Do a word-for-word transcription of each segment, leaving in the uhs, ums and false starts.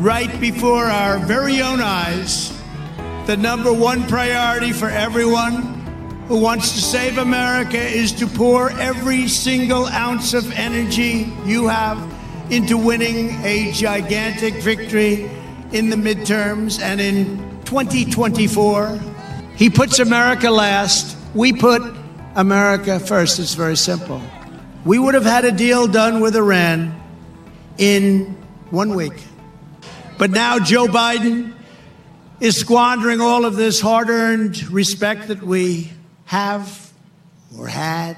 Right before our very own eyes, the number one priority for everyone who wants to save America is to pour every single ounce of energy you have into winning a gigantic victory in the midterms and in twenty twenty-four. He puts America last. We put America first. It's very simple. We would have had a deal done with Iran in one week. But now Joe Biden is squandering all of this hard-earned respect that we have or had,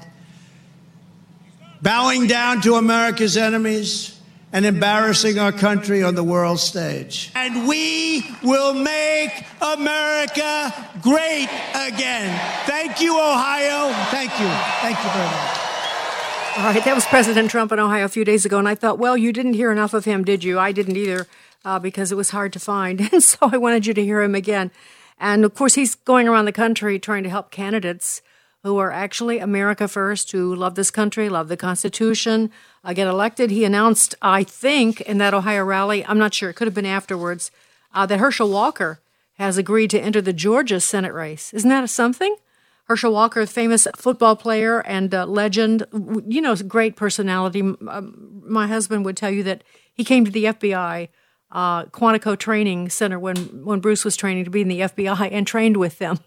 bowing down to America's enemies and embarrassing our country on the world stage. And we will make America great again. Thank you, Ohio. Thank you. Thank you very much. All right, that was President Trump in Ohio a few days ago, and I thought, well, you didn't hear enough of him, did you? I didn't either. Uh, because it was hard to find. And so I wanted you to hear him again. And of course, he's going around the country trying to help candidates who are actually America first, who love this country, love the Constitution, uh, get elected. He announced, I think, in that Ohio rally, I'm not sure, it could have been afterwards, uh, that Herschel Walker has agreed to enter the Georgia Senate race. Isn't that something? Herschel Walker, famous football player and uh, legend, you know, great personality. Um, my husband would tell you that he came to the F B I Uh, Quantico Training Center when, when Bruce was training to be in the F B I and trained with them.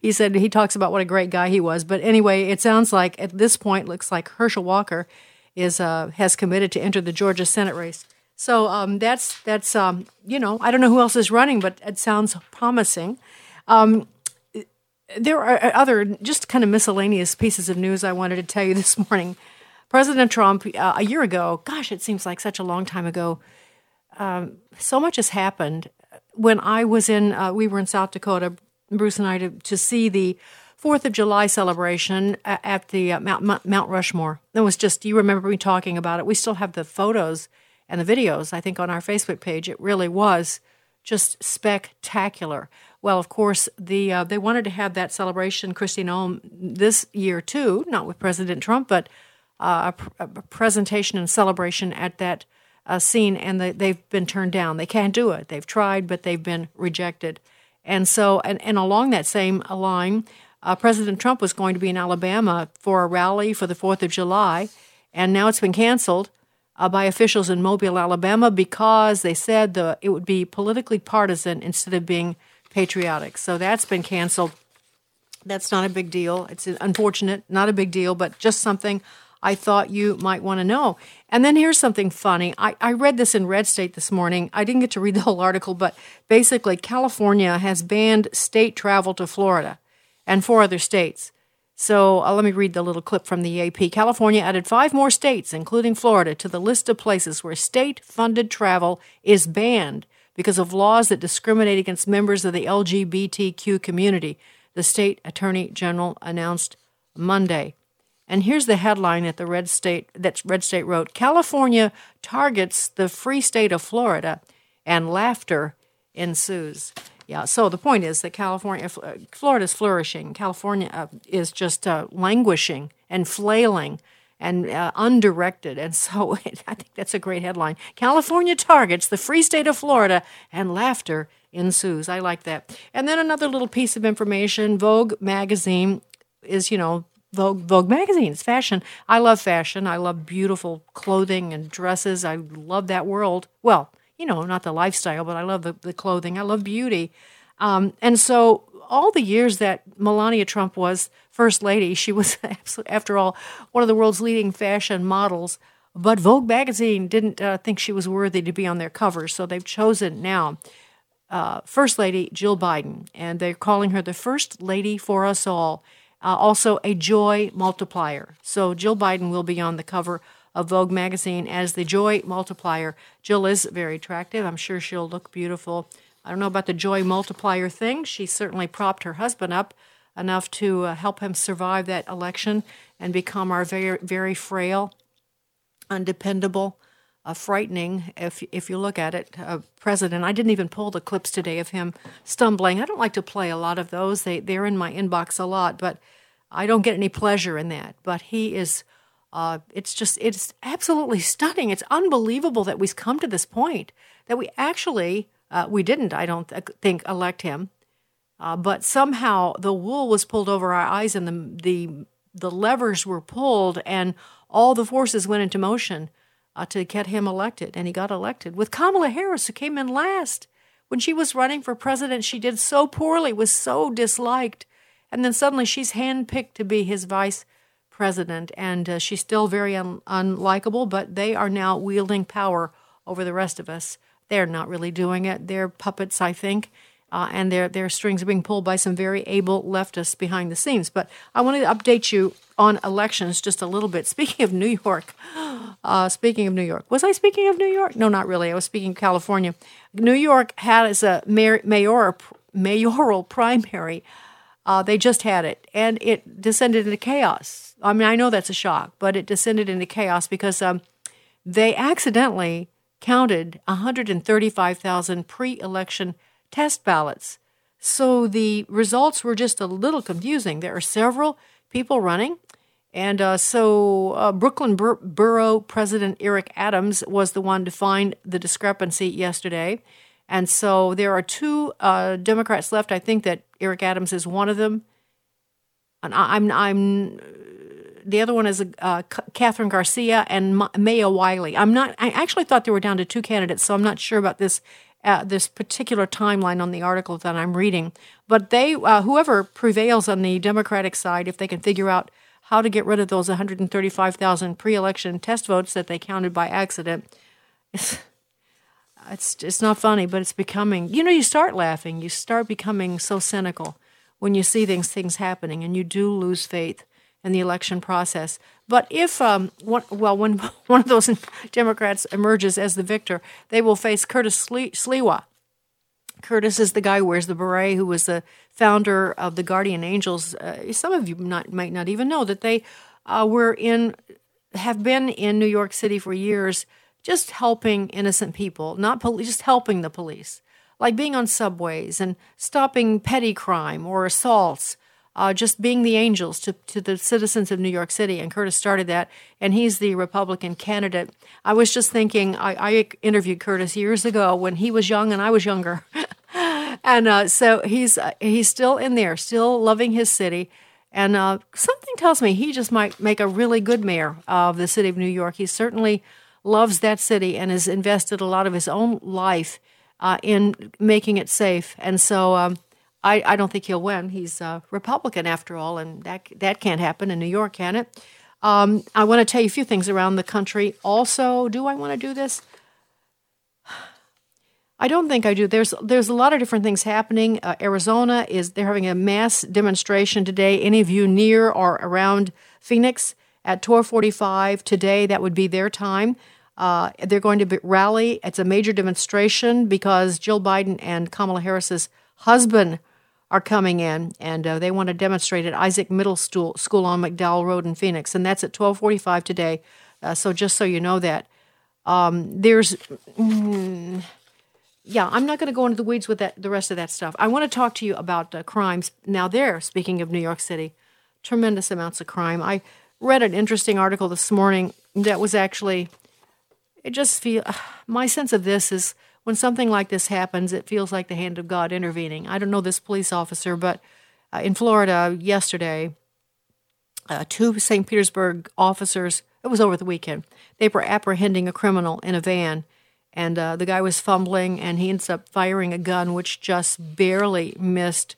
He said he talks about what a great guy he was. But anyway, it sounds like at this point, looks like Herschel Walker is uh, has committed to enter the Georgia Senate race. So um, that's, that's um, you know, I don't know who else is running, but it sounds promising. Um, there are other just kind of miscellaneous pieces of news I wanted to tell you this morning. President Trump, uh, a year ago, gosh, it seems like such a long time ago, Um, so much has happened. When I was in, uh, we were in South Dakota, Bruce and I, to, to see the fourth of July celebration at the uh, Mount, Mount Rushmore. That was just, you remember me talking about it. We still have the photos and the videos, I think, on our Facebook page. It really was just spectacular. Well, of course, the uh, they wanted to have that celebration, Christine Olm, this year too, not with President Trump, but uh, a, pr- a presentation and celebration at that Uh, seen, and they, they've been turned down. They can't do it. They've tried, but they've been rejected. And so, and, and along that same line, uh, President Trump was going to be in Alabama for a rally for the fourth of July, and now it's been canceled uh, by officials in Mobile, Alabama, because they said the it would be politically partisan instead of being patriotic. So that's been canceled. That's not a big deal. It's unfortunate, not a big deal, but just something I thought you might want to know. And then here's something funny. I, I read this in Red State this morning. I didn't get to read the whole article, but basically California has banned state travel to Florida and four other states. So uh, let me read the little clip from the A P. California added five more states, including Florida, to the list of places where state-funded travel is banned because of laws that discriminate against members of the L G B T Q community, the state attorney general announced Monday. And here's the headline that the Red State that Red State wrote: California targets the free state of Florida, and laughter ensues. Yeah. So the point is that California, Florida is flourishing. California is just uh, languishing and flailing and uh, undirected. And so it, I think that's a great headline: California targets the free state of Florida, and laughter ensues. I like that. And then another little piece of information: Vogue magazine is, you know, Vogue, Vogue magazine. It's fashion. I love fashion. I love beautiful clothing and dresses. I love that world. Well, you know, not the lifestyle, but I love the, the clothing. I love beauty. Um, and so all the years that Melania Trump was first lady, she was, after all, one of the world's leading fashion models. But Vogue magazine didn't uh, think she was worthy to be on their cover, so they've chosen now uh, First Lady Jill Biden, and they're calling her the First Lady for us all, uh, also a joy multiplier. So Jill Biden will be on the cover of Vogue magazine as the joy multiplier. Jill is very attractive. I'm sure she'll look beautiful. I don't know about the joy multiplier thing. She certainly propped her husband up enough to uh, help him survive that election and become our very, very frail, undependable, uh, frightening, if if you look at it, uh, president. I didn't even pull the clips today of him stumbling. I don't like to play a lot of those. They, they're in my inbox a lot, but I don't get any pleasure in that. But he is, uh, it's just, it's absolutely stunning. It's unbelievable that we've come to this point, that we actually, uh, we didn't, I don't th- think, elect him. Uh, but somehow the wool was pulled over our eyes and the the the levers were pulled and all the forces went into motion uh, to get him elected, and he got elected with Kamala Harris, who came in last. When she was running for president, she did so poorly, was so disliked, and then suddenly she's handpicked to be his vice president, and uh, she's still very un- unlikable, but they are now wielding power over the rest of us. They're not really doing it. They're puppets, I think, uh, and their their strings are being pulled by some very able leftists behind the scenes. But I wanted to update you on elections just a little bit. Speaking of New York, uh, speaking of New York, was I speaking of New York? No, not really. I was speaking of California. New York has a mayor, mayor, mayoral primary. Uh, they just had it, and it descended into chaos. I mean, I know that's a shock, but it descended into chaos because um, they accidentally counted one hundred thirty-five thousand pre-election test ballots. So the results were just a little confusing. There are several people running. And uh, so uh, Brooklyn Bur- Borough President Eric Adams was the one to find the discrepancy yesterday. And so there are two uh, Democrats left. I think that Eric Adams is one of them. And I- I'm, I'm the other one is uh, C- Catherine Garcia and M- Maya Wiley. I'm not. I actually thought they were down to two candidates, so I'm not sure about this uh, this particular timeline on the article that I'm reading. But they, uh, whoever prevails on the Democratic side, if they can figure out how to get rid of those one hundred thirty-five thousand pre-election test votes that they counted by accident, it's it's, it's not funny, but it's becoming. You know, you start laughing, you start becoming so cynical when you see things things happening, and you do lose faith in the election process. But if, um, one, well, when one of those Democrats emerges as the victor, they will face Curtis Sliwa. Curtis is the guy who wears the beret, who was the founder of the Guardian Angels. Uh, some of you not, might not even know that they uh, were in, have been in New York City for years, just helping innocent people, not poli- just helping the police, like being on subways and stopping petty crime or assaults. Uh, just being the angels to, to the citizens of New York City. And Curtis started that, and he's the Republican candidate. I was just thinking, I, I interviewed Curtis years ago when he was young and I was younger. and uh, so he's uh, he's still in there, still loving his city. And uh, something tells me he just might make a really good mayor of the city of New York. He certainly loves that city and has invested a lot of his own life uh, in making it safe. And so Um, I, I don't think he'll win. He's a Republican, after all, and that that can't happen in New York, can it? Um, I want to tell you a few things around the country. Also, do I want to do this? I don't think I do. There's there's a lot of different things happening. Uh, Arizona is they're having a mass demonstration today. Any of you near or around Phoenix at twelve forty-five today? That would be their time. Uh, they're going to be, rally. It's a major demonstration because Jill Biden and Kamala Harris's husband are coming in, and uh, they want to demonstrate at Isaac Middle School School on McDowell Road in Phoenix, and that's at twelve forty-five today, uh, so just so you know that. Um, there's, mm, yeah, I'm not going to go into the weeds with that. The rest of that stuff. I want to talk to you about uh, crimes. Now there, speaking of New York City, tremendous amounts of crime. I read an interesting article this morning that was actually, it just feel, uh, my sense of this is, when something like this happens, it feels like the hand of God intervening. I don't know this police officer, but uh, in Florida yesterday, uh, two Saint Petersburg officers, it was over the weekend, they were apprehending a criminal in a van, and uh, the guy was fumbling, and he ends up firing a gun, which just barely missed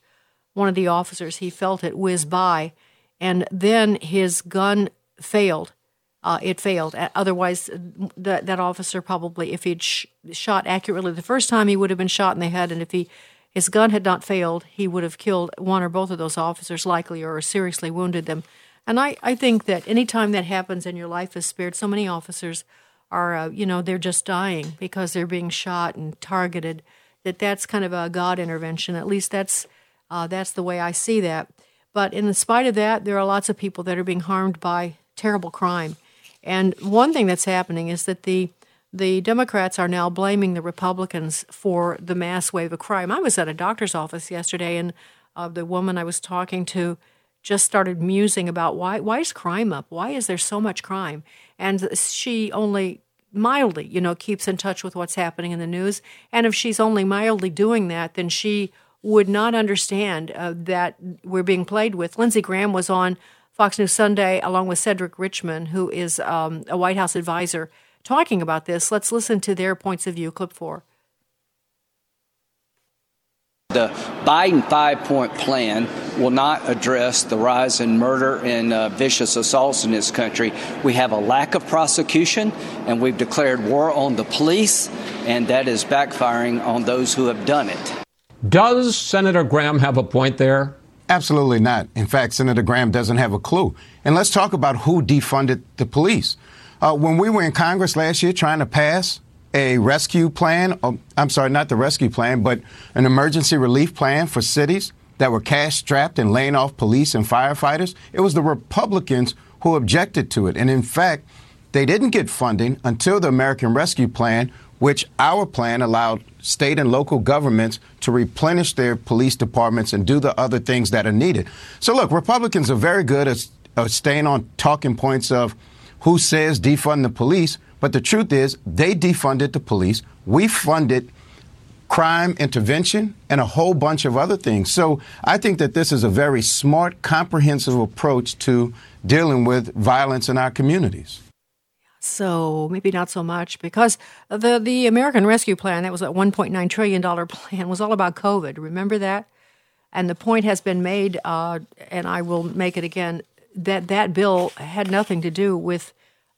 one of the officers. He felt it whiz by, and then his gun failed. Uh, it failed. Otherwise, that, that officer probably, if he'd sh- shot accurately the first time, he would have been shot in the head. And if he, his gun had not failed, he would have killed one or both of those officers likely, or seriously wounded them. And I, I think that any time that happens and your life is spared, so many officers are, uh, you know, they're just dying because they're being shot and targeted, that that's kind of a God intervention. At least that's uh, that's the way I see that. But in spite of that, there are lots of people that are being harmed by terrible crime. And one thing that's happening is that the the Democrats are now blaming the Republicans for the mass wave of crime. I was at a doctor's office yesterday, and uh, the woman I was talking to just started musing about why why is crime up? Why is there so much crime? And she only mildly, you know, keeps in touch with what's happening in the news. And if she's only mildly doing that, then she would not understand uh, that we're being played with. Lindsey Graham was on Fox News Sunday, along with Cedric Richmond, who is um, a White House advisor, talking about this. Let's listen to their points of view, clip four. The Biden five-point plan will not address the rise in murder and uh, vicious assaults in this country. We have a lack of prosecution, and we've declared war on the police, and that is backfiring on those who have done it. Does Senator Graham have a point there? Absolutely not. In fact, Senator Graham doesn't have a clue. And let's talk about who defunded the police. Uh, when we were in Congress last year trying to pass a rescue plan, um, I'm sorry, not the rescue plan, but an emergency relief plan for cities that were cash-strapped and laying off police and firefighters, it was the Republicans who objected to it. And in fact, they didn't get funding until the American Rescue Plan, which our plan allowed state and local governments to replenish their police departments and do the other things that are needed. So, look, Republicans are very good at, at staying on talking points of who says defund the police. But the truth is they defunded the police. We funded crime intervention and a whole bunch of other things. So I think that this is a very smart, comprehensive approach to dealing with violence in our communities. So maybe not so much, because the, the American Rescue Plan, that was a one point nine trillion dollars plan, was all about COVID. Remember that? And the point has been made, uh, and I will make it again, that that bill had nothing to do with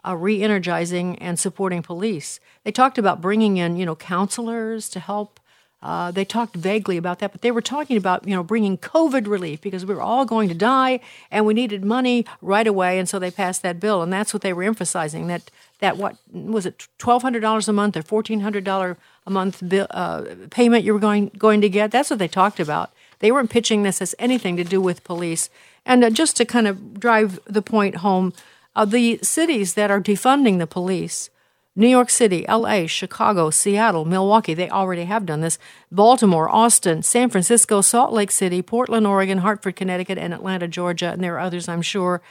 uh, re-energizing and supporting police. They talked about bringing in, you know, counselors to help. Uh, they talked vaguely about that, but they were talking about, you know, bringing COVID relief because we were all going to die and we needed money right away. And so they passed that bill. And that's what they were emphasizing, that that what was it, twelve hundred dollars a month or fourteen hundred dollars a month bill, uh, payment you were going, going to get. That's what they talked about. They weren't pitching this as anything to do with police. And uh, just to kind of drive the point home, uh, the cities that are defunding the police, New York City, L A, Chicago, Seattle, Milwaukee, they already have done this, Baltimore, Austin, San Francisco, Salt Lake City, Portland, Oregon, Hartford, Connecticut, and Atlanta, Georgia, and there are others, I'm sure,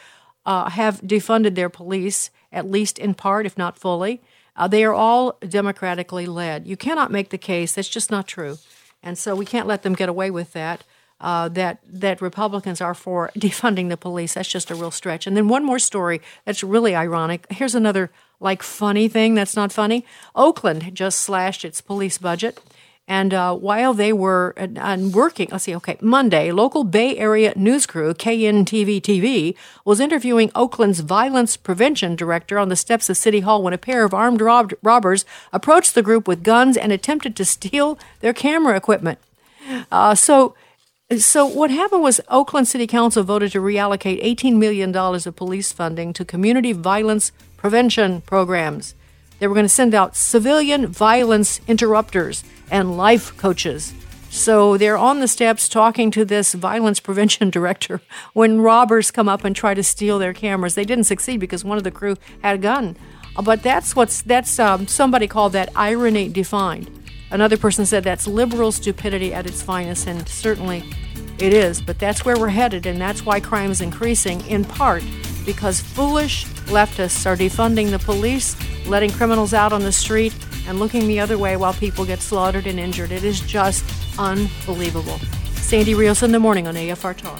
uh, have defunded their police, at least in part, if not fully. Uh, they are all democratically led. You cannot make the case. That's just not true. And so we can't let them get away with that, uh, that, that Republicans are for defunding the police. That's just a real stretch. And then one more story that's really ironic. Here's another like funny thing that's not funny. Oakland just slashed its police budget. And uh, while they were uh, working, let's see, okay, Monday, local Bay Area news crew, K N T V T V, was interviewing Oakland's violence prevention director on the steps of City Hall when a pair of armed rob- robbers approached the group with guns and attempted to steal their camera equipment. Uh, so... So what happened was Oakland City Council voted to reallocate eighteen million dollars of police funding to community violence prevention programs. They were going to send out civilian violence interrupters and life coaches. So they're on the steps talking to this violence prevention director when robbers come up and try to steal their cameras. They didn't succeed because one of the crew had a gun. But that's what's that's um, somebody called that irony defined. Another person said that's liberal stupidity at its finest, and certainly it is. But that's where we're headed, and that's why crime is increasing, in part because foolish leftists are defunding the police, letting criminals out on the street, and looking the other way while people get slaughtered and injured. It is just unbelievable. Sandy Rios in the morning on A F R Talk.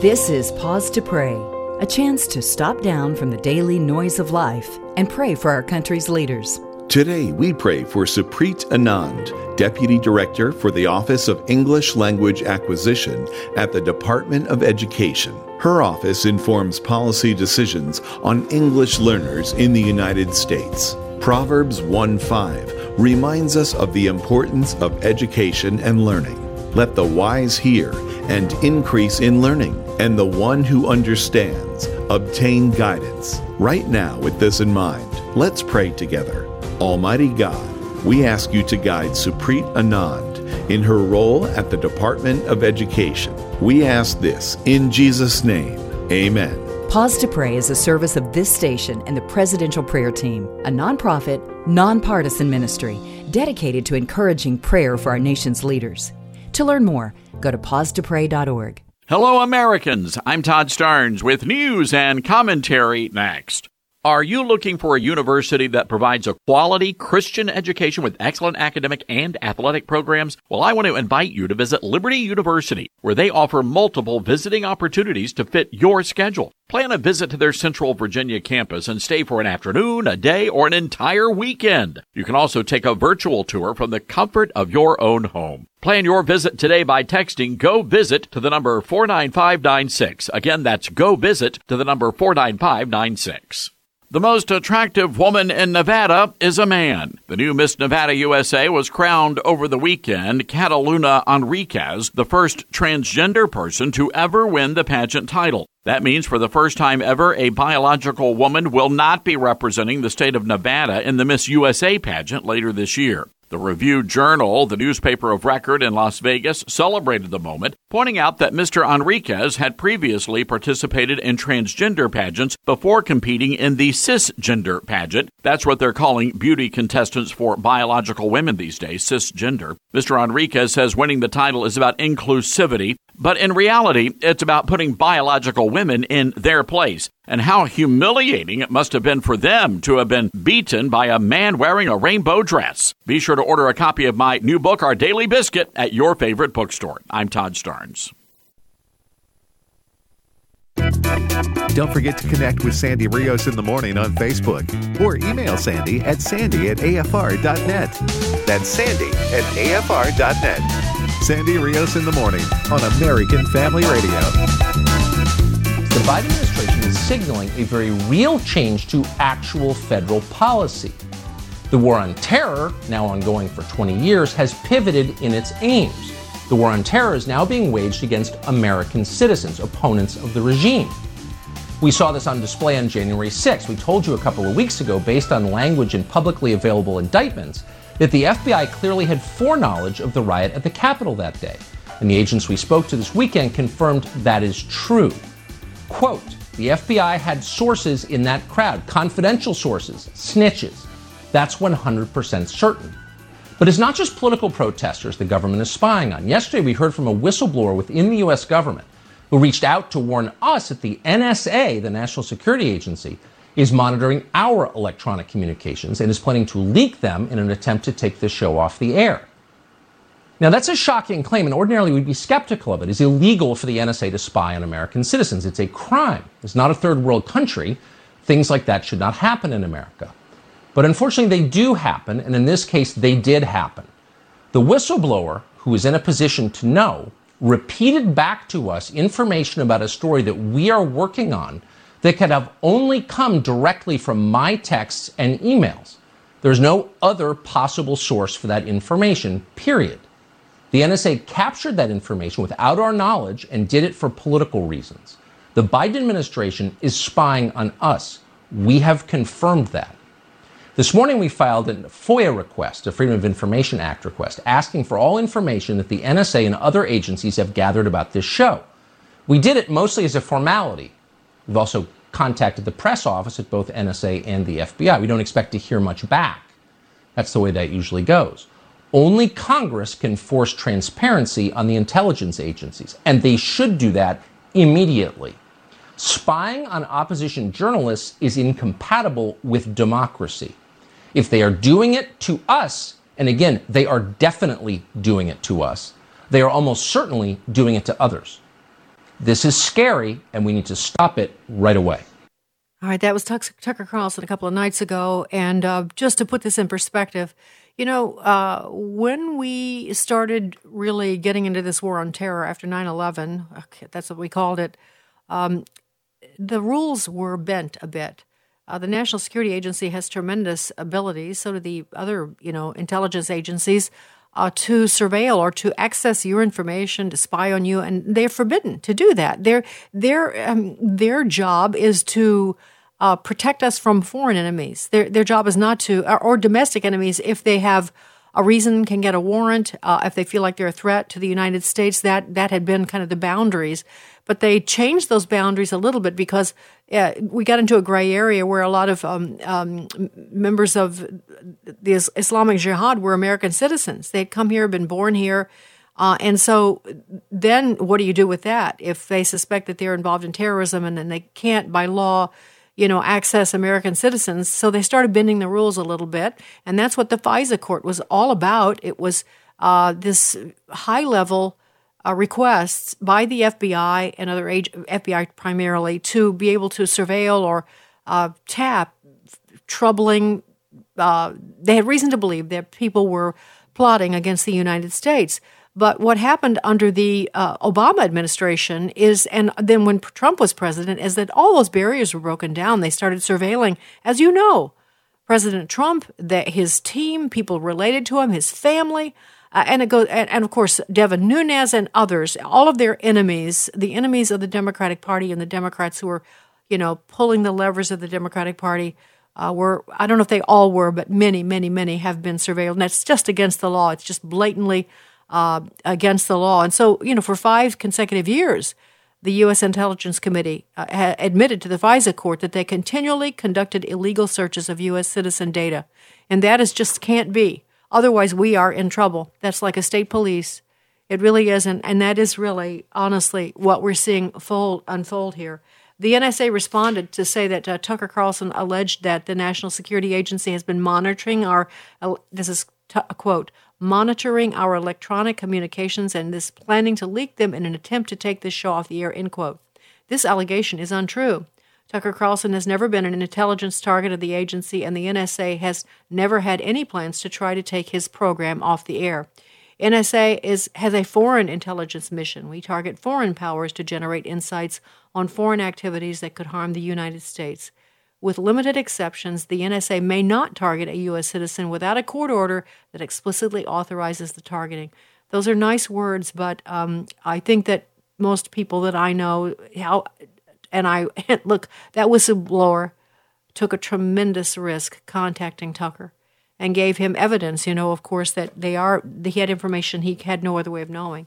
This is Pause to Pray, a chance to stop down from the daily noise of life and pray for our country's leaders. Today, we pray for Supreet Anand, Deputy Director for the Office of English Language Acquisition at the Department of Education. Her office informs policy decisions on English learners in the United States. Proverbs one five reminds us of the importance of education and learning. Let the wise hear and increase in learning, and the one who understands obtain guidance. Right now, with this in mind, let's pray together. Almighty God, we ask you to guide Supreet Anand in her role at the Department of Education. We ask this in Jesus' name. Amen. Pause to Pray is a service of this station and the Presidential Prayer Team, a nonprofit, nonpartisan ministry dedicated to encouraging prayer for our nation's leaders. To learn more, go to pause to pray dot org. Hello, Americans. I'm Todd Starnes with news and commentary next. Are you looking for a university that provides a quality Christian education with excellent academic and athletic programs? Well, I want to invite you to visit Liberty University, where they offer multiple visiting opportunities to fit your schedule. Plan a visit to their Central Virginia campus and stay for an afternoon, a day, or an entire weekend. You can also take a virtual tour from the comfort of your own home. Plan your visit today by texting Go Visit to the number four nine five nine six. Again, that's Go Visit to the number four nine five nine six. The most attractive woman in Nevada is a man. The new Miss Nevada U S A was crowned over the weekend. Catalina Enriquez, the first transgender person to ever win the pageant title. That means for the first time ever, a biological woman will not be representing the state of Nevada in the Miss U S A pageant later this year. The Review Journal, the newspaper of record in Las Vegas, celebrated the moment, pointing out that Mister Enriquez had previously participated in transgender pageants before competing in the cisgender pageant. That's what they're calling beauty contestants for biological women these days, cisgender. Mister Enriquez says winning the title is about inclusivity, but in reality, it's about putting biological women in their place. And how humiliating it must have been for them to have been beaten by a man wearing a rainbow dress. Be sure to order a copy of my new book, Our Daily Biscuit, at your favorite bookstore. I'm Todd Starnes. Don't forget to connect with Sandy Rios in the morning on Facebook or email Sandy at sandy at afr.net. That's sandy at afr.net. Sandy Rios in the morning on American Family Radio. The Biden administration is signaling a very real change to actual federal policy. The war on terror, now ongoing for twenty years, has pivoted in its aims. The war on terror is now being waged against American citizens, opponents of the regime. We saw this on display on January sixth. We told you a couple of weeks ago, based on language in publicly available indictments, that the F B I clearly had foreknowledge of the riot at the Capitol that day. And the agents we spoke to this weekend confirmed that is true. Quote, the F B I had sources in that crowd, confidential sources, snitches. That's one hundred percent certain. But it's not just political protesters the government is spying on. Yesterday, we heard from a whistleblower within the U S government who reached out to warn us that the N S A, the National Security Agency, is monitoring our electronic communications and is planning to leak them in an attempt to take this show off the air. Now, that's a shocking claim, and ordinarily we'd be skeptical of it. It's illegal for the N S A to spy on American citizens. It's a crime. It's not a third world country. Things like that should not happen in America. But unfortunately, they do happen, and in this case, they did happen. The whistleblower, who is in a position to know, repeated back to us information about a story that we are working on that could have only come directly from my texts and emails. There's no other possible source for that information, period. The N S A captured that information without our knowledge and did it for political reasons. The Biden administration is spying on us. We have confirmed that. This morning we filed a FOIA request, a Freedom of Information Act request, asking for all information that the N S A and other agencies have gathered about this show. We did it mostly as a formality. We've also contacted the press office at both N S A and the F B I. We don't expect to hear much back. That's the way that usually goes. Only Congress can force transparency on the intelligence agencies, and they should do that immediately. Spying on opposition journalists is incompatible with democracy. If they are doing it to us, and again, they are definitely doing it to us, they are almost certainly doing it to others. This is scary, and we need to stop it right away. All right, that was Tucker Carlson a couple of nights ago. And uh, just to put this in perspective, you know, uh, when we started really getting into this war on terror after nine eleven, okay, that's what we called it, um, the rules were bent a bit. Uh, the National Security Agency has tremendous abilities, so do the other, you know, intelligence agencies, Uh, to surveil or to access your information, to spy on you, and they're forbidden to do that. Their their um, their job is to uh, protect us from foreign enemies. Their their job is not to, or, or domestic enemies, if they have a reason, can get a warrant, uh, if they feel like they're a threat to the United States. That that had been kind of the boundaries. But they changed those boundaries a little bit because uh, we got into a gray area where a lot of um, um, members of the Islamic Jihad were American citizens. They had come here, been born here. Uh, and so then what do you do with that if they suspect that they're involved in terrorism and then they can't by law, you know, access American citizens? So they started bending the rules a little bit. And that's what the FISA court was all about. It was uh, this high-level Uh, requests by the F B I and other age, F B I primarily to be able to surveil or uh, tap troubling. Uh, they had reason to believe that people were plotting against the United States. But what happened under the uh, Obama administration is, and then when Trump was president, is that all those barriers were broken down. They started surveilling, as you know, President Trump, that his team, people related to him, his family. Uh, and it goes, and, and of course, Devin Nunes and others, all of their enemies, the enemies of the Democratic Party and the Democrats who are, you know, pulling the levers of the Democratic Party uh, were, I don't know if they all were, but many, many, many have been surveilled. And that's just against the law. It's just blatantly uh, against the law. And so, you know, for five consecutive years, the U S Intelligence Committee uh, admitted to the FISA court that they continually conducted illegal searches of U S citizen data. And that is just can't be. Otherwise, we are in trouble. That's like a state police. It really isn't. And that is really, honestly, what we're seeing fold, unfold here. The N S A responded to say that uh, Tucker Carlson alleged that the National Security Agency has been monitoring our, uh, this is t- a quote, monitoring our electronic communications and is planning to leak them in an attempt to take this show off the air, end quote. This allegation is untrue. Tucker Carlson has never been an intelligence target of the agency, and the N S A has never had any plans to try to take his program off the air. N S A is, has a foreign intelligence mission. We target foreign powers to generate insights on foreign activities that could harm the United States. With limited exceptions, the N S A may not target a U S citizen without a court order that explicitly authorizes the targeting. Those are nice words, but um, I think that most people that I know, how... And I look, that whistleblower took a tremendous risk contacting Tucker and gave him evidence, you know, of course, that they are, he had information he had no other way of knowing.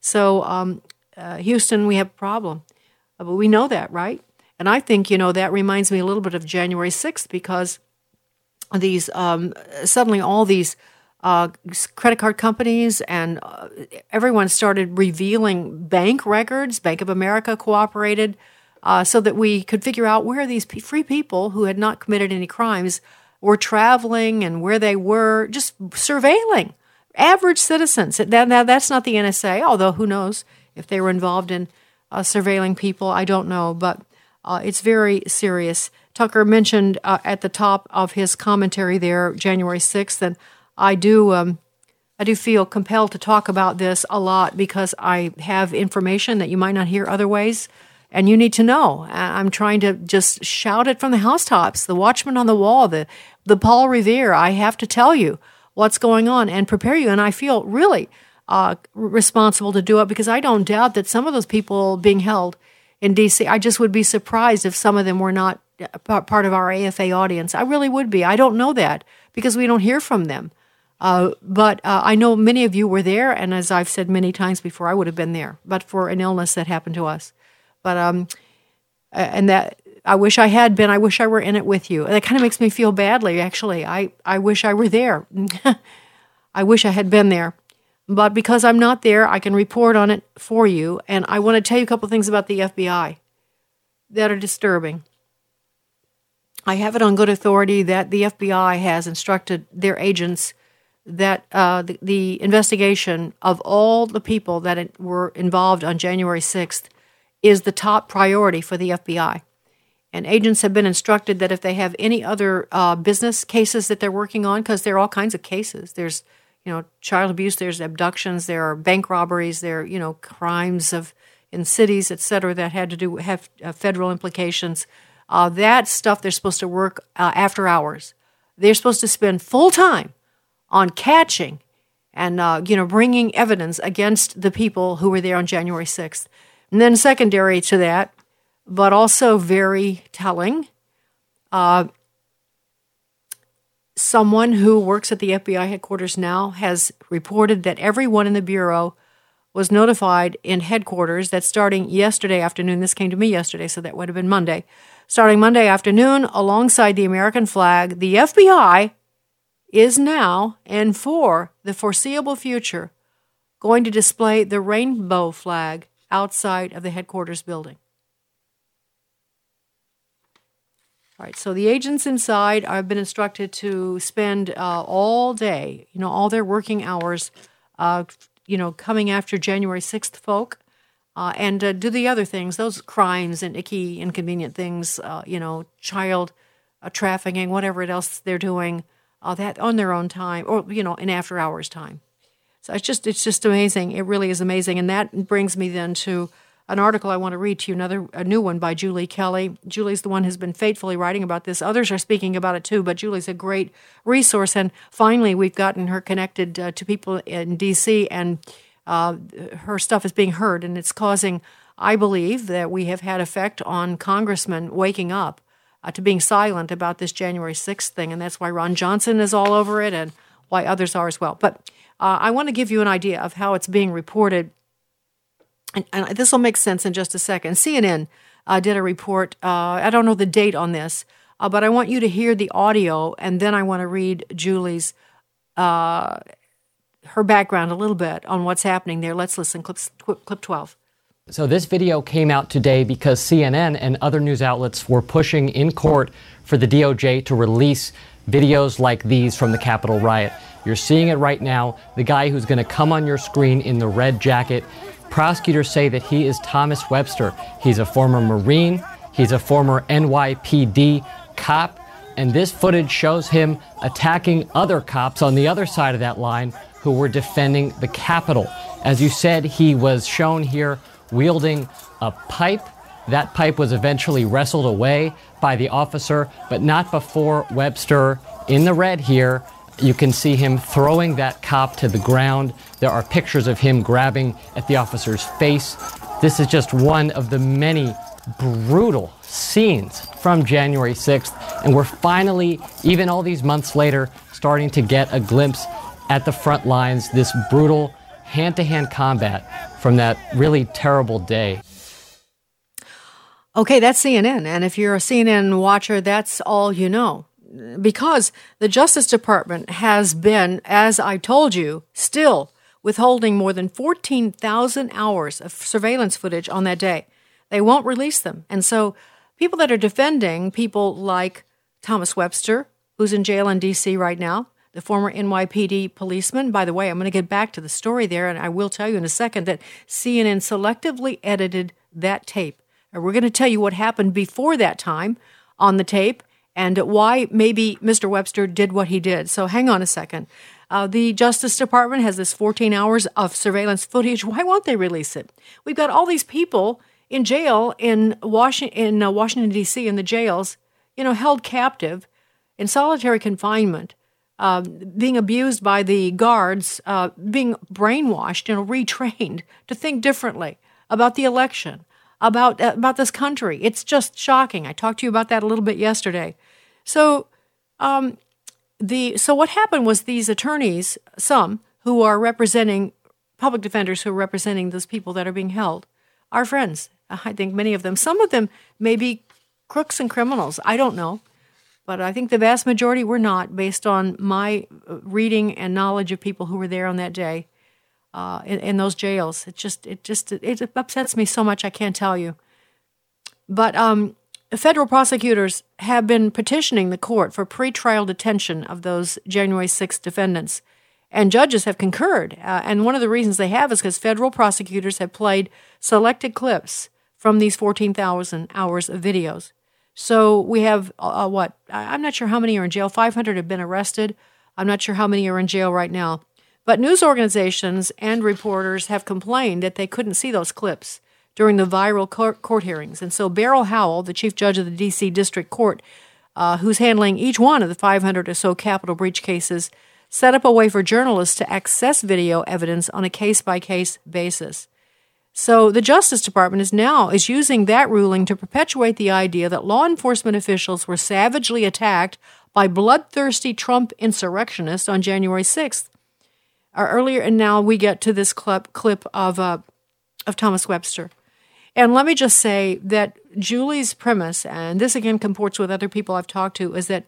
So, um, uh, Houston, we have a problem. Uh, but we know that, right? And I think, you know, that reminds me a little bit of January sixth because these, um, suddenly all these uh, credit card companies and uh, everyone started revealing bank records. Bank of America cooperated. Uh, so that we could figure out where these p- free people who had not committed any crimes were traveling and where they were, just surveilling average citizens. That, that, that's not the N S A, although who knows if they were involved in uh, surveilling people. I don't know, but uh, it's very serious. Tucker mentioned uh, at the top of his commentary there, January sixth, and I do um, I do feel compelled to talk about this a lot because I have information that you might not hear other ways, and you need to know. I'm trying to just shout it from the housetops, the watchman on the wall, the, the Paul Revere. I have to tell you what's going on and prepare you. And I feel really uh, responsible to do it because I don't doubt that some of those people being held in D C, I just would be surprised if some of them were not part of our A F A audience. I really would be. I don't know that because we don't hear from them. Uh, but uh, I know many of you were there, and as I've said many times before, I would have been there, but for an illness that happened to us. But um, and that I wish I had been. I wish I were in it with you. And that kind of makes me feel badly, actually. I, I wish I were there. I wish I had been there. But because I'm not there, I can report on it for you. And I want to tell you a couple of things about the F B I that are disturbing. I have it on good authority that the F B I has instructed their agents that uh, the, the investigation of all the people that were involved on January sixth is the top priority for the F B I. And agents have been instructed that if they have any other uh, business cases that they're working on, because there are all kinds of cases. There's, you know, child abuse, there's abductions, there are bank robberies, there are, you know, crimes of in cities, et cetera, that had to do have uh, federal implications. Uh, that stuff they're supposed to work uh, after hours. They're supposed to spend full time on catching and, uh, you know, bringing evidence against the people who were there on January sixth. And then secondary to that, but also very telling, uh, someone who works at the F B I headquarters now has reported that everyone in the Bureau was notified in headquarters that starting yesterday afternoon, this came to me yesterday, so that would have been Monday, starting Monday afternoon alongside the American flag, the F B I is now and for the foreseeable future going to display the rainbow flag outside of the headquarters building. All right, so the agents inside have been instructed to spend uh, all day, you know, all their working hours, uh, you know, coming after January sixth folk uh, and uh, do the other things, those crimes and icky, inconvenient things, uh, you know, child uh, trafficking, whatever else they're doing. Uh, that on their own time, or you know, in after hours time. So it's just it's just amazing. It really is amazing, and that brings me then to an article I want to read to you. Another a new one by Julie Kelly. Julie's the one who's been faithfully writing about this. Others are speaking about it too, but Julie's a great resource. And finally, we've gotten her connected uh, to people in D C, and uh, her stuff is being heard, and it's causing, I believe, that we have had effect on congressmen waking up Uh, to being silent about this January sixth thing, and that's why Ron Johnson is all over it and why others are as well. But uh, I want to give you an idea of how it's being reported, and, and this will make sense in just a second. C N N uh, did a report. Uh, I don't know the date on this, uh, but I want you to hear the audio, and then I want to read Julie's, uh, her background a little bit on what's happening there. Let's listen, clip, clip twelve. So this video came out today because C N N and other news outlets were pushing in court for the D O J to release videos like these from the Capitol riot. You're seeing it right now. The guy who's going to come on your screen in the red jacket. Prosecutors say that he is Thomas Webster. He's a former Marine. He's a former N Y P D cop. And this footage shows him attacking other cops on the other side of that line who were defending the Capitol. As you said, he was shown here wielding a pipe. That pipe was eventually wrestled away by the officer, but not before Webster, in the red here, you can see him throwing that cop to the ground. There are pictures of him grabbing at the officer's face. This is just one of the many brutal scenes from January sixth, and we're finally, even all these months later, starting to get a glimpse at the front lines, this brutal hand-to-hand combat from that really terrible day. Okay, that's C N N. And if you're a C N N watcher, that's all you know. Because the Justice Department has been, as I told you, still withholding more than fourteen thousand hours of surveillance footage on that day. They won't release them. And so people that are defending people like Thomas Webster, who's in jail in D C right now, the former N Y P D policeman. By the way, I'm going to get back to the story there, and I will tell you in a second that C N N selectively edited that tape. And we're going to tell you what happened before that time on the tape and why maybe Mister Webster did what he did. So hang on a second. Uh, the Justice Department has this fourteen hours of surveillance footage. Why won't they release it? We've got all these people in jail in Washington, in uh, Washington D C in the jails, you know, held captive in solitary confinement, uh, being abused by the guards, uh, being brainwashed and retrained to think differently about the election, about uh, about this country. It's just shocking. I talked to you about that a little bit yesterday. So, um, the so what happened was these attorneys, some who are representing public defenders, who are representing those people that are being held, are friends. I think many of them. Some of them may be crooks and criminals. I don't know. But I think the vast majority were not, based on my reading and knowledge of people who were there on that day uh, in, in those jails. It just, it just, it upsets me so much I can't tell you. But um, federal prosecutors have been petitioning the court for pretrial detention of those January sixth defendants, and judges have concurred. Uh, and one of the reasons they have is because federal prosecutors have played selected clips from these fourteen thousand hours of videos. So we have, uh, what, I'm not sure how many are in jail. five hundred have been arrested. I'm not sure how many are in jail right now. But news organizations and reporters have complained that they couldn't see those clips during the viral court, court hearings. And so Beryl Howell, the chief judge of the D C District Court, uh, who's handling each one of the five hundred or so capital breach cases, set up a way for journalists to access video evidence on a case-by-case basis. So the Justice Department is now is using that ruling to perpetuate the idea that law enforcement officials were savagely attacked by bloodthirsty Trump insurrectionists on January sixth. Or earlier, and now we get to this clip, clip of uh, of Thomas Webster. And let me just say that Julie's premise, and this again comports with other people I've talked to, is that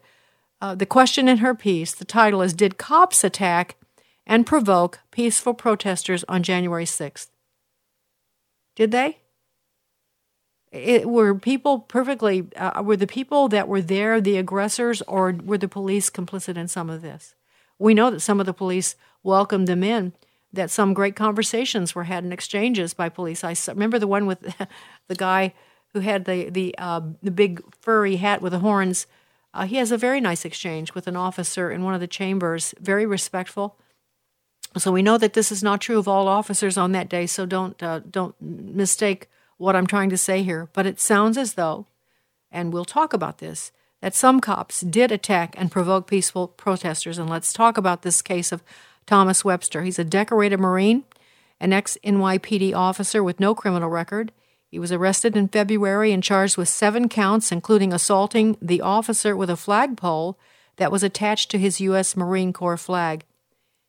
uh, the question in her piece, the title is, "Did cops attack and provoke peaceful protesters on January sixth? Did they? It, were people perfectly, uh, were the people that were there the aggressors, or were the police complicit in some of this? We know that some of the police welcomed them in, that some great conversations were had and exchanges by police. I remember the one with the guy who had the, the, uh, the big furry hat with the horns. Uh, he has a very nice exchange with an officer in one of the chambers, very respectful. So we know that this is not true of all officers on that day, so don't uh, don't mistake what I'm trying to say here. But it sounds as though, and we'll talk about this, that some cops did attack and provoke peaceful protesters. And let's talk about this case of Thomas Webster. He's a decorated Marine, an ex-N Y P D officer with no criminal record. He was arrested in February and charged with seven counts, including assaulting the officer with a flagpole that was attached to his U S Marine Corps flag.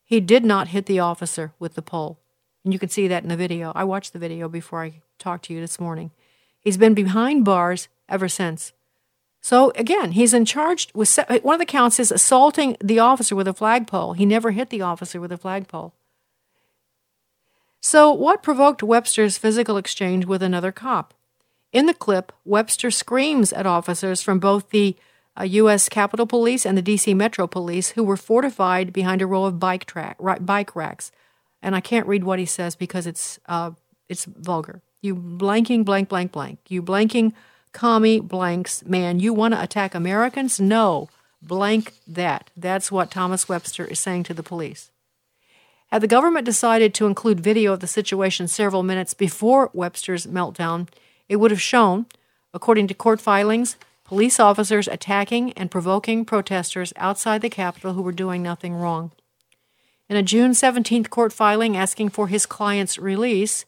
He did not hit the officer with the pole. And you can see that in the video. I watched the video before I talked to you this morning. He's been behind bars ever since. So, again, he's in charge with one of the counts is assaulting the officer with a flagpole. He never hit the officer with a flagpole. So, what provoked Webster's physical exchange with another cop? In the clip, Webster screams at officers from both the Uh, U S Capitol Police and the D C Metro Police, who were fortified behind a row of bike track right, bike racks, and I can't read what he says because it's uh, it's vulgar. You blanking blank blank blank. You blanking commie blanks man. You want to attack Americans? No, blank that. That's what Thomas Webster is saying to the police. Had the government decided to include video of the situation several minutes before Webster's meltdown, it would have shown, according to court filings, police officers attacking and provoking protesters outside the Capitol who were doing nothing wrong. In a June seventeenth court filing asking for his client's release,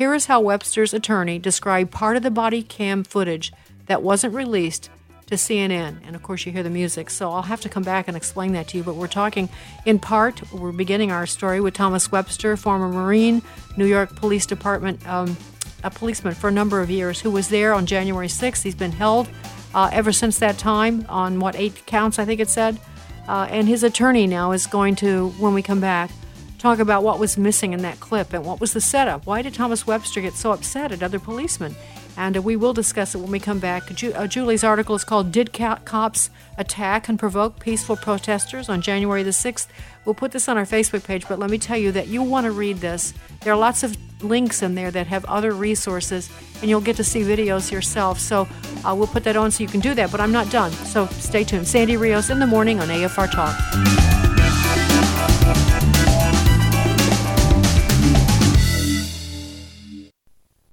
here is how Webster's attorney described part of the body cam footage that wasn't released to C N N. And, of course, you hear the music, so I'll have to come back and explain that to you. But we're talking in part, we're beginning our story with Thomas Webster, former Marine, New York Police Department, um, a policeman for a number of years, who was there on January sixth. He's been held Uh, ever since that time, on what, eight counts, I think it said. Uh, and his attorney now is going to, when we come back, talk about what was missing in that clip and what was the setup. Why did Thomas Webster get so upset at other policemen? And uh, we will discuss it when we come back. Ju- uh, Julie's article is called Did Ca- Cops Attack and Provoke Peaceful Protesters on January the sixth? We'll put this on our Facebook page, but let me tell you that you want to read this. There are lots of links in there that have other resources, and you'll get to see videos yourself. So uh, we'll put that on so you can do that, but I'm not done. So stay tuned. Sandy Rios in the morning on A F R Talk.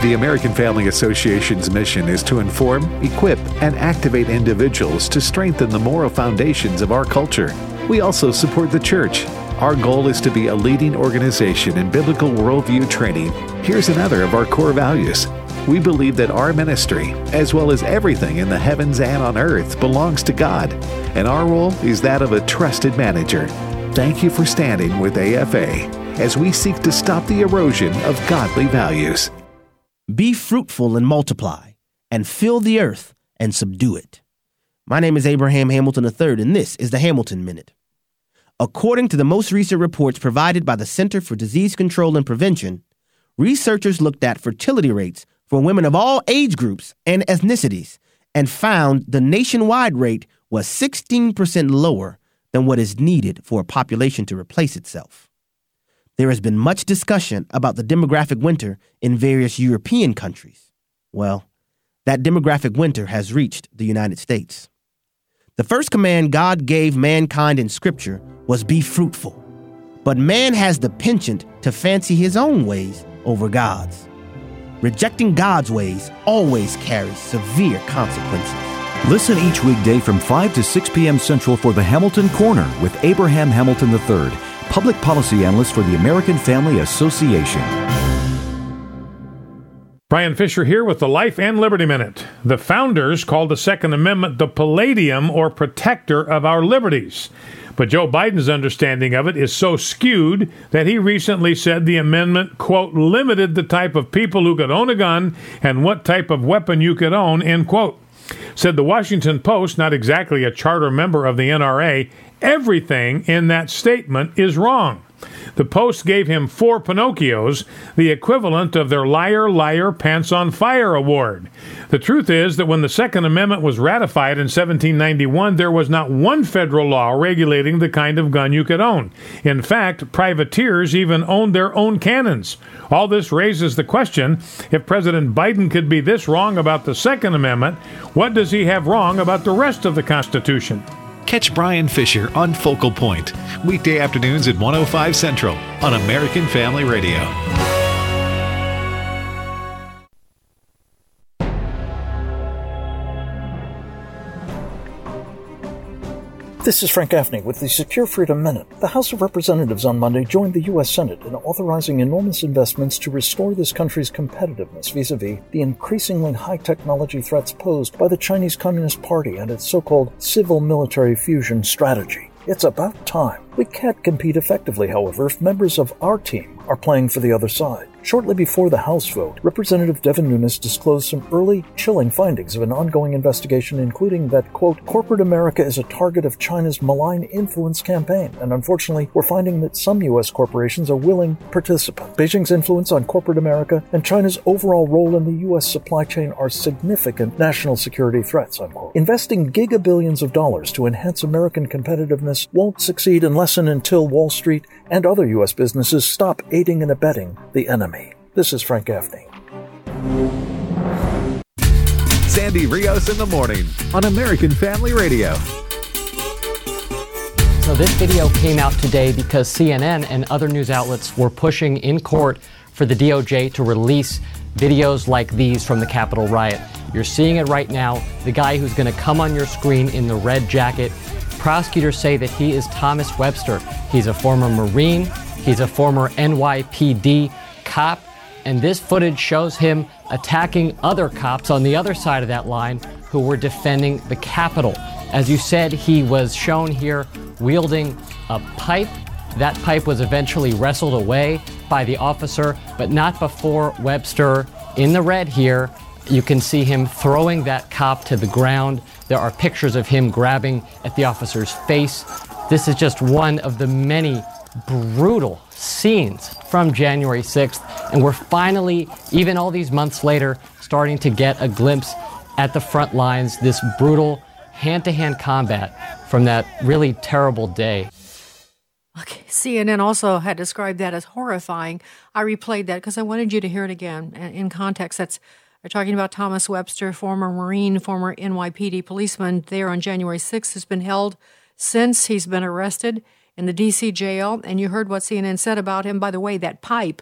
The American Family Association's mission is to inform, equip, and activate individuals to strengthen the moral foundations of our culture. We also support the church. Our goal is to be a leading organization in biblical worldview training. Here's another of our core values. We believe that our ministry, as well as everything in the heavens and on earth, belongs to God, and our role is that of a trusted manager. Thank you for standing with A F A as we seek to stop the erosion of godly values. Be fruitful and multiply, and fill the earth and subdue it. My name is Abraham Hamilton the third, and this is the Hamilton Minute. According to the most recent reports provided by the Center for Disease Control and Prevention, researchers looked at fertility rates for women of all age groups and ethnicities and found the nationwide rate was sixteen percent lower than what is needed for a population to replace itself. There has been much discussion about the demographic winter in various European countries. Well, that demographic winter has reached the United States. The first command God gave mankind in Scripture was be fruitful. But man has the penchant to fancy his own ways over God's. Rejecting God's ways always carries severe consequences. Listen each weekday from five to six p.m. Central for the Hamilton Corner with Abraham Hamilton the third, public policy analyst for the American Family Association. Brian Fisher here with the Life and Liberty Minute. The founders called the Second Amendment the palladium or protector of our liberties. But Joe Biden's understanding of it is so skewed that he recently said the amendment, quote, limited the type of people who could own a gun and what type of weapon you could own, end quote. Said the Washington Post, not exactly a charter member of the N R A, everything in that statement is wrong. The Post gave him four Pinocchios, the equivalent of their Liar, Liar, Pants on Fire award. The truth is that when the Second Amendment was ratified in seventeen ninety-one, there was not one federal law regulating the kind of gun you could own. In fact, privateers even owned their own cannons. All this raises the question, if President Biden could be this wrong about the Second Amendment, what does he have wrong about the rest of the Constitution? Catch Brian Fisher on Focal Point, weekday afternoons at one oh five Central on American Family Radio. This is Frank Gaffney with the Secure Freedom Minute. The House of Representatives on Monday joined the U S. Senate in authorizing enormous investments to restore this country's competitiveness vis-a-vis the increasingly high-technology threats posed by the Chinese Communist Party and its so-called civil-military fusion strategy. It's about time. We can't compete effectively, however, if members of our team are playing for the other side. Shortly before the House vote, Representative Devin Nunes disclosed some early, chilling findings of an ongoing investigation, including that, quote, corporate America is a target of China's malign influence campaign, and unfortunately, we're finding that some U S corporations are willing participants. Beijing's influence on corporate America and China's overall role in the U S supply chain are significant national security threats, unquote. Investing gigabillions of dollars to enhance American competitiveness won't succeed unless and until Wall Street and other U S businesses stop aiding and abetting the enemy. This is Frank Gaffney. Sandy Rios in the morning on American Family Radio. So this video came out today because C N N and other news outlets were pushing in court for the D O J to release videos like these from the Capitol riot. You're seeing it right now. The guy who's going to come on your screen in the red jacket. Prosecutors say that he is Thomas Webster. He's a former Marine. He's a former N Y P D cop, and this footage shows him attacking other cops on the other side of that line who were defending the Capitol. As you said, he was shown here wielding a pipe. That pipe was eventually wrestled away by the officer, but not before Webster, in the red here, you can see him throwing that cop to the ground. There are pictures of him grabbing at the officer's face. This is just one of the many brutal scenes from January sixth, and we're finally, even all these months later, starting to get a glimpse at the front lines, this brutal hand-to-hand combat from that really terrible day. Okay, C N N also had described that as horrifying. I replayed that because I wanted you to hear it again in context. That's They're talking about Thomas Webster, former Marine, former N Y P D policeman there on January sixth, who's been held since he's been arrested in the D C jail. And you heard what C N N said about him. By the way, that pipe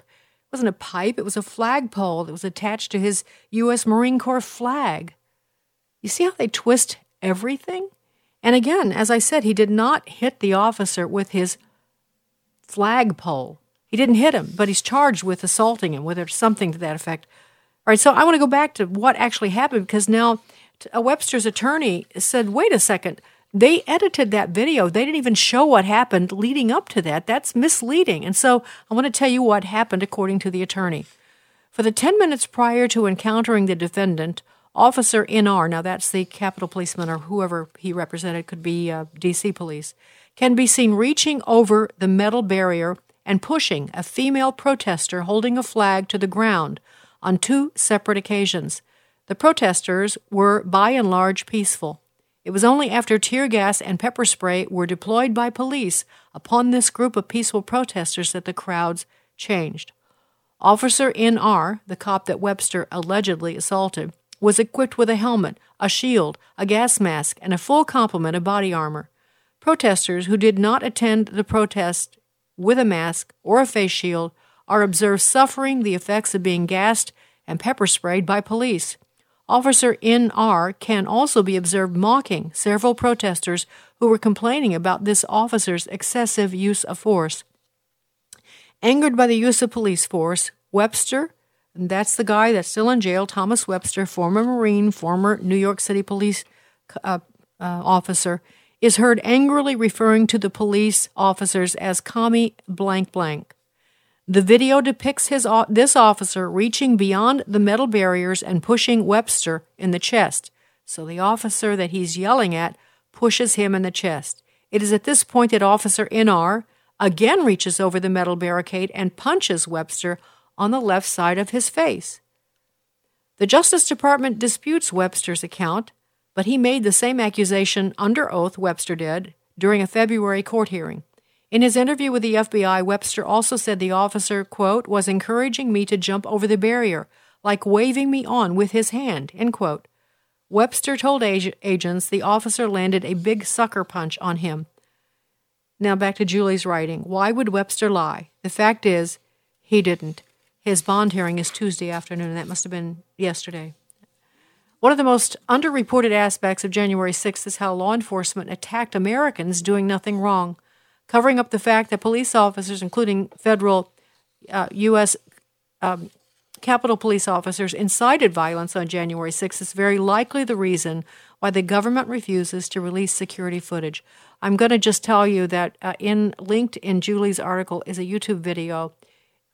wasn't a pipe. It was a flagpole that was attached to his U S Marine Corps flag. You see how they twist everything? And again, as I said, he did not hit the officer with his flagpole. He didn't hit him, but he's charged with assaulting him, whether it's something to that effect. All right, so I want to go back to what actually happened, because now Webster's attorney said, wait a second, they edited that video. They didn't even show what happened leading up to that. That's misleading. And so I want to tell you what happened according to the attorney. For the ten minutes prior to encountering the defendant, Officer N R, now that's the Capitol policeman or whoever he represented, could be uh, D C police, can be seen reaching over the metal barrier and pushing a female protester holding a flag to the ground on two separate occasions. The protesters were, by and large, peaceful. It was only after tear gas and pepper spray were deployed by police upon this group of peaceful protesters that the crowds changed. Officer N R, the cop that Webster allegedly assaulted, was equipped with a helmet, a shield, a gas mask, and a full complement of body armor. Protesters who did not attend the protest with a mask or a face shield are observed suffering the effects of being gassed and pepper sprayed by police. Officer N R can also be observed mocking several protesters who were complaining about this officer's excessive use of force. Angered by the use of police force, Webster, and that's the guy that's still in jail, Thomas Webster, former Marine, former New York City police uh, uh, officer, is heard angrily referring to the police officers as commie blank blank. The video depicts his this officer reaching beyond the metal barriers and pushing Webster in the chest. So the officer that he's yelling at pushes him in the chest. It is at this point that Officer N R again reaches over the metal barricade and punches Webster on the left side of his face. The Justice Department disputes Webster's account, but he made the same accusation under oath Webster did during a February court hearing. In his interview with the F B I, Webster also said the officer, quote, was encouraging me to jump over the barrier, like waving me on with his hand, end quote. Webster told ag- agents the officer landed a big sucker punch on him. Now back to Julie's writing. Why would Webster lie? The fact is, he didn't. His bond hearing is Tuesday afternoon, and that must have been yesterday. One of the most underreported aspects of January sixth is how law enforcement attacked Americans doing nothing wrong, covering up the fact that police officers, including federal uh, U S Um, Capitol police officers, incited violence on January sixth is very likely the reason why the government refuses to release security footage. I'm going to just tell you that uh, in linked in Julie's article is a YouTube video,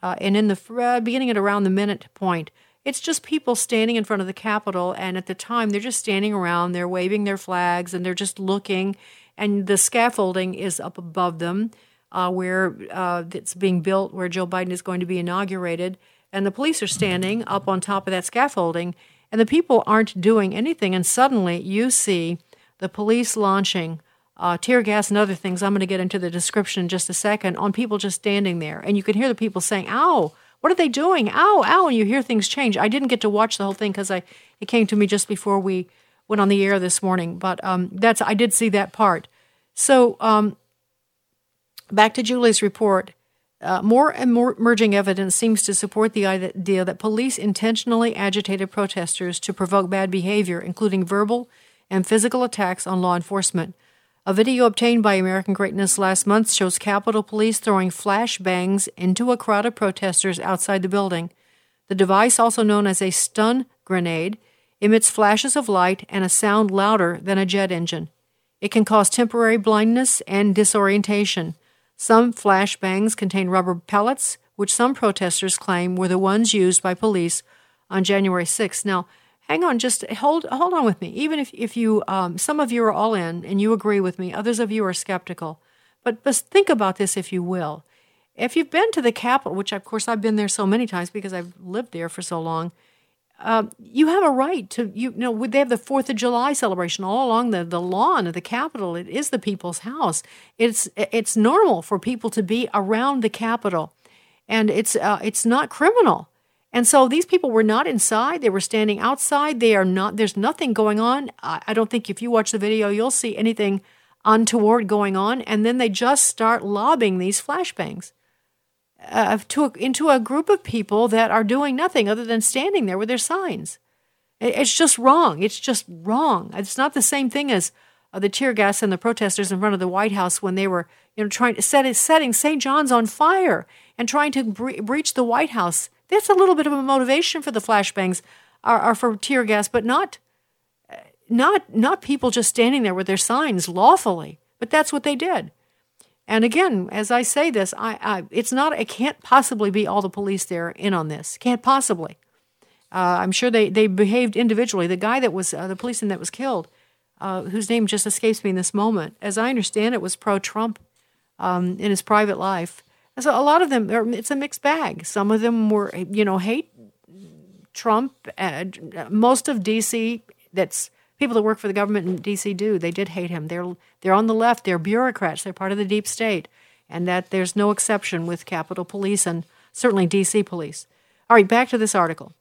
uh, and in the uh, beginning at around the minute point, it's just people standing in front of the Capitol, and at the time they're just standing around, they're waving their flags, and they're just looking. And the scaffolding is up above them uh, where uh, it's being built, where Joe Biden is going to be inaugurated. And the police are standing up on top of that scaffolding, and the people aren't doing anything. And suddenly you see the police launching uh, tear gas and other things. I'm going to get into the description in just a second on people just standing there. And you can hear the people saying, ow, what are they doing? Ow, ow. And you hear things change. I didn't get to watch the whole thing because I it came to me just before we went on the air this morning, but um, that's I did see that part. So um, back to Julie's report, uh, more and more emerging evidence seems to support the idea that police intentionally agitated protesters to provoke bad behavior, including verbal and physical attacks on law enforcement. A video obtained by American Greatness last month shows Capitol Police throwing flash bangs into a crowd of protesters outside the building. The device, also known as a stun grenade, emits flashes of light and a sound louder than a jet engine. It can cause temporary blindness and disorientation. Some flashbangs contain rubber pellets, which some protesters claim were the ones used by police on January sixth. Now, hang on, just hold hold on with me. Even if, if you, um, some of you are all in and you agree with me, others of you are skeptical. But, but think about this, if you will. If you've been to the Capitol, which of course I've been there so many times because I've lived there for so long, uh, you have a right to, you, you know, they have the Fourth of July celebration all along the, the lawn of the Capitol. It is the people's house. It's it's normal for people to be around the Capitol, and it's uh, it's not criminal. And so these people were not inside. They were standing outside. They are not. There's nothing going on. I, I don't think if you watch the video, you'll see anything untoward going on. And then they just start lobbing these flashbangs uh, to a, into a group of people that are doing nothing other than standing there with their signs. It, it's just wrong. It's just wrong. It's not the same thing as uh, the tear gas and the protesters in front of the White House when they were, you know, trying to set setting Saint John's on fire and trying to bre- breach the White House. That's a little bit of a motivation for the flashbangs, are, are for tear gas, but not, not, not people just standing there with their signs lawfully. But that's what they did. And again, as I say this, I, I it's not. It can't possibly be all the police there in on this. Can't possibly. Uh, I'm sure they, they behaved individually. The guy that was uh, the policeman that was killed, uh, whose name just escapes me in this moment, as I understand it, was pro-Trump um, in his private life. So a lot of them, it's a mixed bag. Some of them were, you know, hate Trump. Uh, most of D C, that's people that work for the government in D C do. They did hate him. They're they're on the left. They're bureaucrats. They're part of the deep state, and that there's no exception with Capitol Police and certainly D C police. All right, back to this article.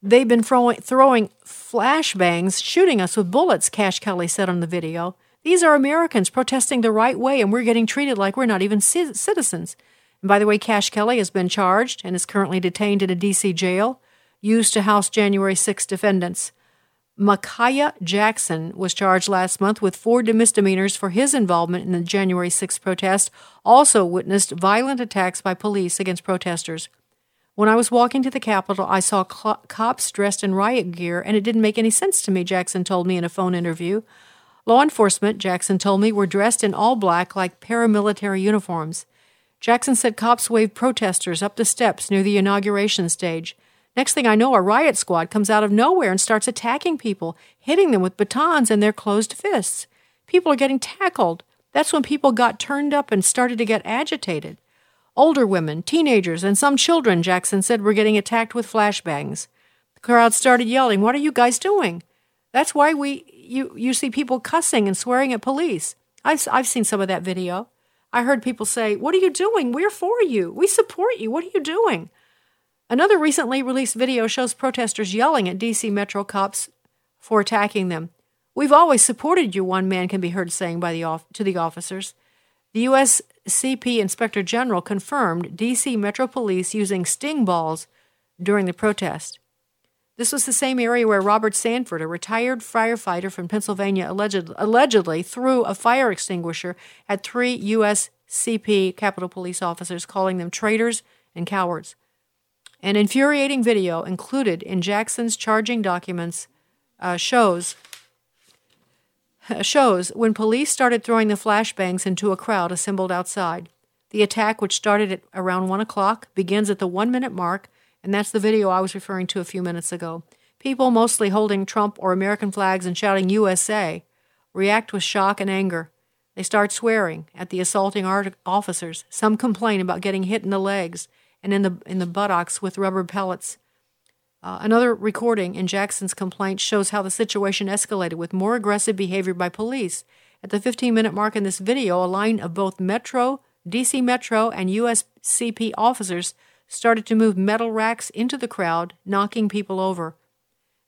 They've been throwing throwing flashbangs, shooting us with bullets, Cash Kelly said on the video. These are Americans protesting the right way, and we're getting treated like we're not even c- citizens. And by the way, Cash Kelly has been charged and is currently detained in a D C jail, used to house January sixth defendants. Micaiah Jackson was charged last month with four misdemeanors for his involvement in the January sixth protest, also witnessed violent attacks by police against protesters. When I was walking to the Capitol, I saw cl- cops dressed in riot gear, and it didn't make any sense to me, Jackson told me in a phone interview. Law enforcement, Jackson told me, were dressed in all black like paramilitary uniforms. Jackson said cops waved protesters up the steps near the inauguration stage. Next thing I know, a riot squad comes out of nowhere and starts attacking people, hitting them with batons and their closed fists. People are getting tackled. That's when people got turned up and started to get agitated. Older women, teenagers, and some children, Jackson said, were getting attacked with flashbangs. The crowd started yelling, "What are you guys doing?" That's why we you, you see people cussing and swearing at police. I've, I've seen some of that video. I heard people say, "What are you doing? We're for you. We support you. What are you doing?" Another recently released video shows protesters yelling at D C Metro cops for attacking them. "We've always supported you," one man can be heard saying by the off- to the officers. The U S C P Inspector General confirmed D C Metro Police using sting balls during the protest. This was the same area where Robert Sanford, a retired firefighter from Pennsylvania, alleged, allegedly threw a fire extinguisher at three U S C P Capitol Police officers, calling them traitors and cowards. An infuriating video included in Jackson's charging documents uh, shows, shows when police started throwing the flashbangs into a crowd assembled outside. The attack, which started at around one o'clock, begins at the one-minute mark, and that's the video I was referring to a few minutes ago. People, mostly holding Trump or American flags and shouting U S A, react with shock and anger. They start swearing at the assaulting officers. Some complain about getting hit in the legs and in the in the buttocks with rubber pellets. Uh, another recording in Jackson's complaint shows how the situation escalated with more aggressive behavior by police. At the fifteen-minute mark in this video, a line of both Metro, D C Metro, and U S C P officers started to move metal racks into the crowd, knocking people over.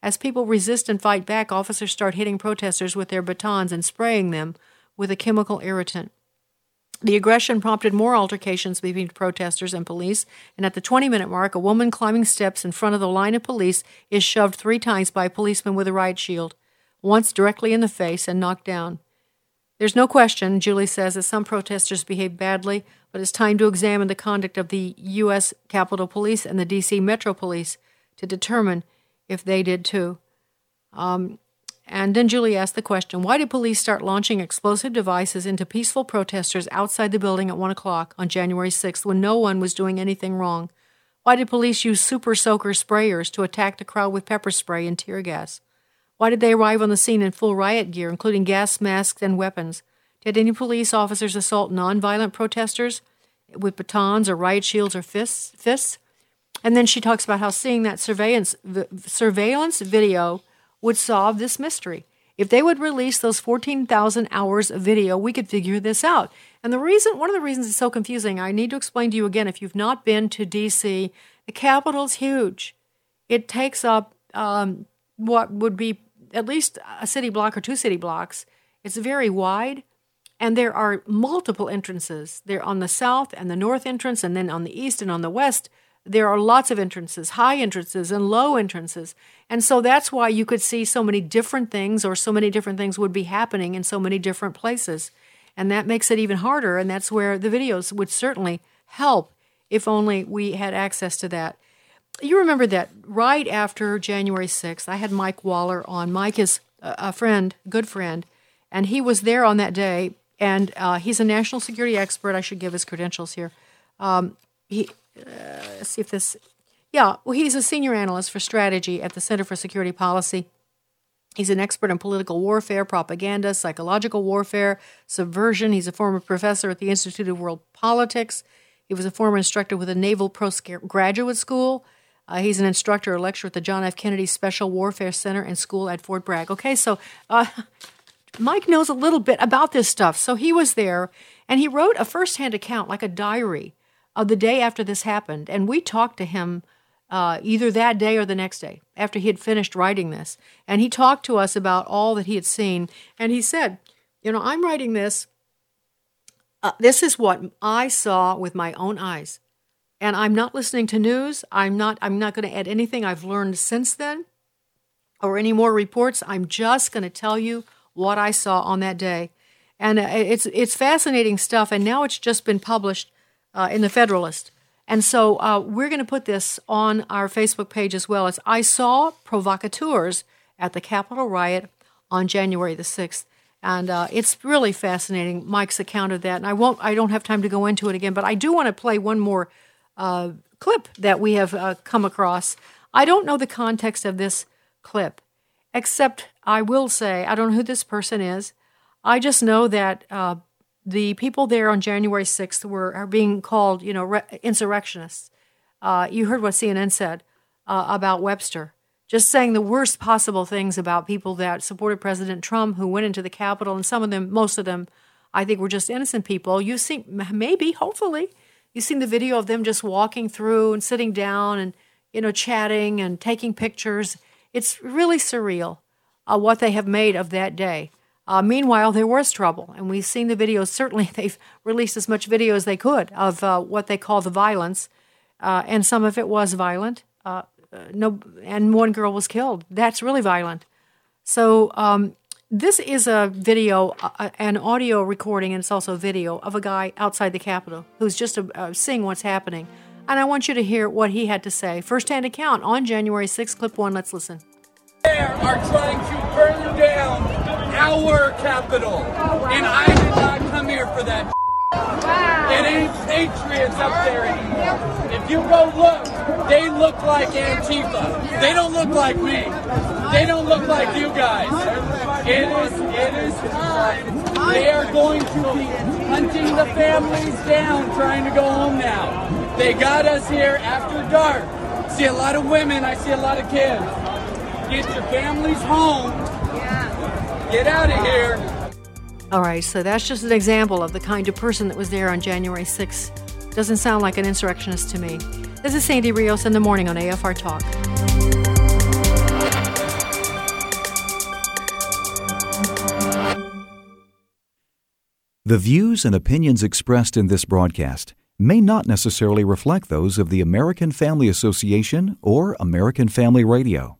As people resist and fight back, officers start hitting protesters with their batons and spraying them with a chemical irritant. The aggression prompted more altercations between protesters and police, and at the twenty-minute mark, a woman climbing steps in front of the line of police is shoved three times by a policeman with a riot shield, once directly in the face and knocked down. There's no question, Julie says, that some protesters behaved badly, but it's time to examine the conduct of the U S. Capitol Police and the D C. Metro Police to determine if they did too. Um, and then Julie asked the question, why did police start launching explosive devices into peaceful protesters outside the building at one o'clock on January sixth when no one was doing anything wrong? Why did police use super soaker sprayers to attack the crowd with pepper spray and tear gas? Why did they arrive on the scene in full riot gear, including gas masks and weapons? Did any police officers assault nonviolent protesters with batons or riot shields or fists? fists? And then she talks about how seeing that surveillance v- surveillance video would solve this mystery. If they would release those fourteen thousand hours of video, we could figure this out. And the reason, one of the reasons it's so confusing, I need to explain to you again, if you've not been to D C, the Capitol's huge. It takes up um, what would be at least a city block or two city blocks. It's very wide, and there are multiple entrances. They're on the south and the north entrance, and then on the east and on the west. There are lots of entrances, high entrances and low entrances. And so that's why you could see so many different things, or so many different things would be happening in so many different places. And that makes it even harder. And that's where the videos would certainly help if only we had access to that. You remember that right after January sixth, I had Mike Waller on. Mike is a friend, good friend, and he was there on that day. And uh, he's a national security expert. I should give his credentials here. Um, he... Uh, let's see if this, yeah, well, he's a senior analyst for strategy at the Center for Security Policy. He's an expert in political warfare, propaganda, psychological warfare, subversion. He's a former professor at the Institute of World Politics. He was a former instructor with the Naval Postgraduate School. Uh, he's an instructor or lecturer at the John F. Kennedy Special Warfare Center and School at Fort Bragg. Okay, so uh, Mike knows a little bit about this stuff. So he was there, and he wrote a firsthand account, like a diary, of the day after this happened, and we talked to him uh, either that day or the next day after he had finished writing this, and he talked to us about all that he had seen, and he said, you know, I'm writing this, uh, this is what I saw with my own eyes, and I'm not listening to news, I'm not, I'm not going to add anything I've learned since then, or any more reports, I'm just going to tell you what I saw on that day, and uh, it's, it's fascinating stuff, and now it's just been published Uh, in the Federalist. And so uh, we're going to put this on our Facebook page as well. As I saw provocateurs at the Capitol riot on January the sixth. And uh, it's really fascinating, Mike's account of that. And I won't, I don't have time to go into it again, but I do want to play one more uh, clip that we have uh, come across. I don't know the context of this clip, except I will say, I don't know who this person is. I just know that uh, the people there on January sixth were are being called, you know, re- insurrectionists. Uh, you heard what C N N said uh, about Webster, just saying the worst possible things about people that supported President Trump, who went into the Capitol, and some of them, most of them, I think were just innocent people. You've seen, maybe, hopefully, you've seen the video of them just walking through and sitting down and, you know, chatting and taking pictures. It's really surreal uh, what they have made of that day. Uh, meanwhile, there was trouble, and we've seen the videos. Certainly, they've released as much video as they could of uh, what they call the violence, uh, and some of it was violent. Uh, no, and one girl was killed. That's really violent. So um, this is a video, uh, an audio recording, and it's also a video of a guy outside the Capitol who's just uh, seeing what's happening. And I want you to hear what he had to say. First-hand account on January sixth, clip one. Let's listen. They are trying to burn down our capital, oh, wow. And I did not come here for that. Wow. It ain't patriots up there anymore. If you go look, they look like Antifa. They don't look like me. They don't look like you guys. It is, it is time. They are going to be hunting the families down, trying to go home now. They got us here after dark. I see a lot of women. I see a lot of kids. Get your families home. Get out of here. All right, so that's just an example of the kind of person that was there on January sixth. Doesn't sound like an insurrectionist to me. This is Sandy Rios in the morning on A F R Talk. The views and opinions expressed in this broadcast may not necessarily reflect those of the American Family Association or American Family Radio.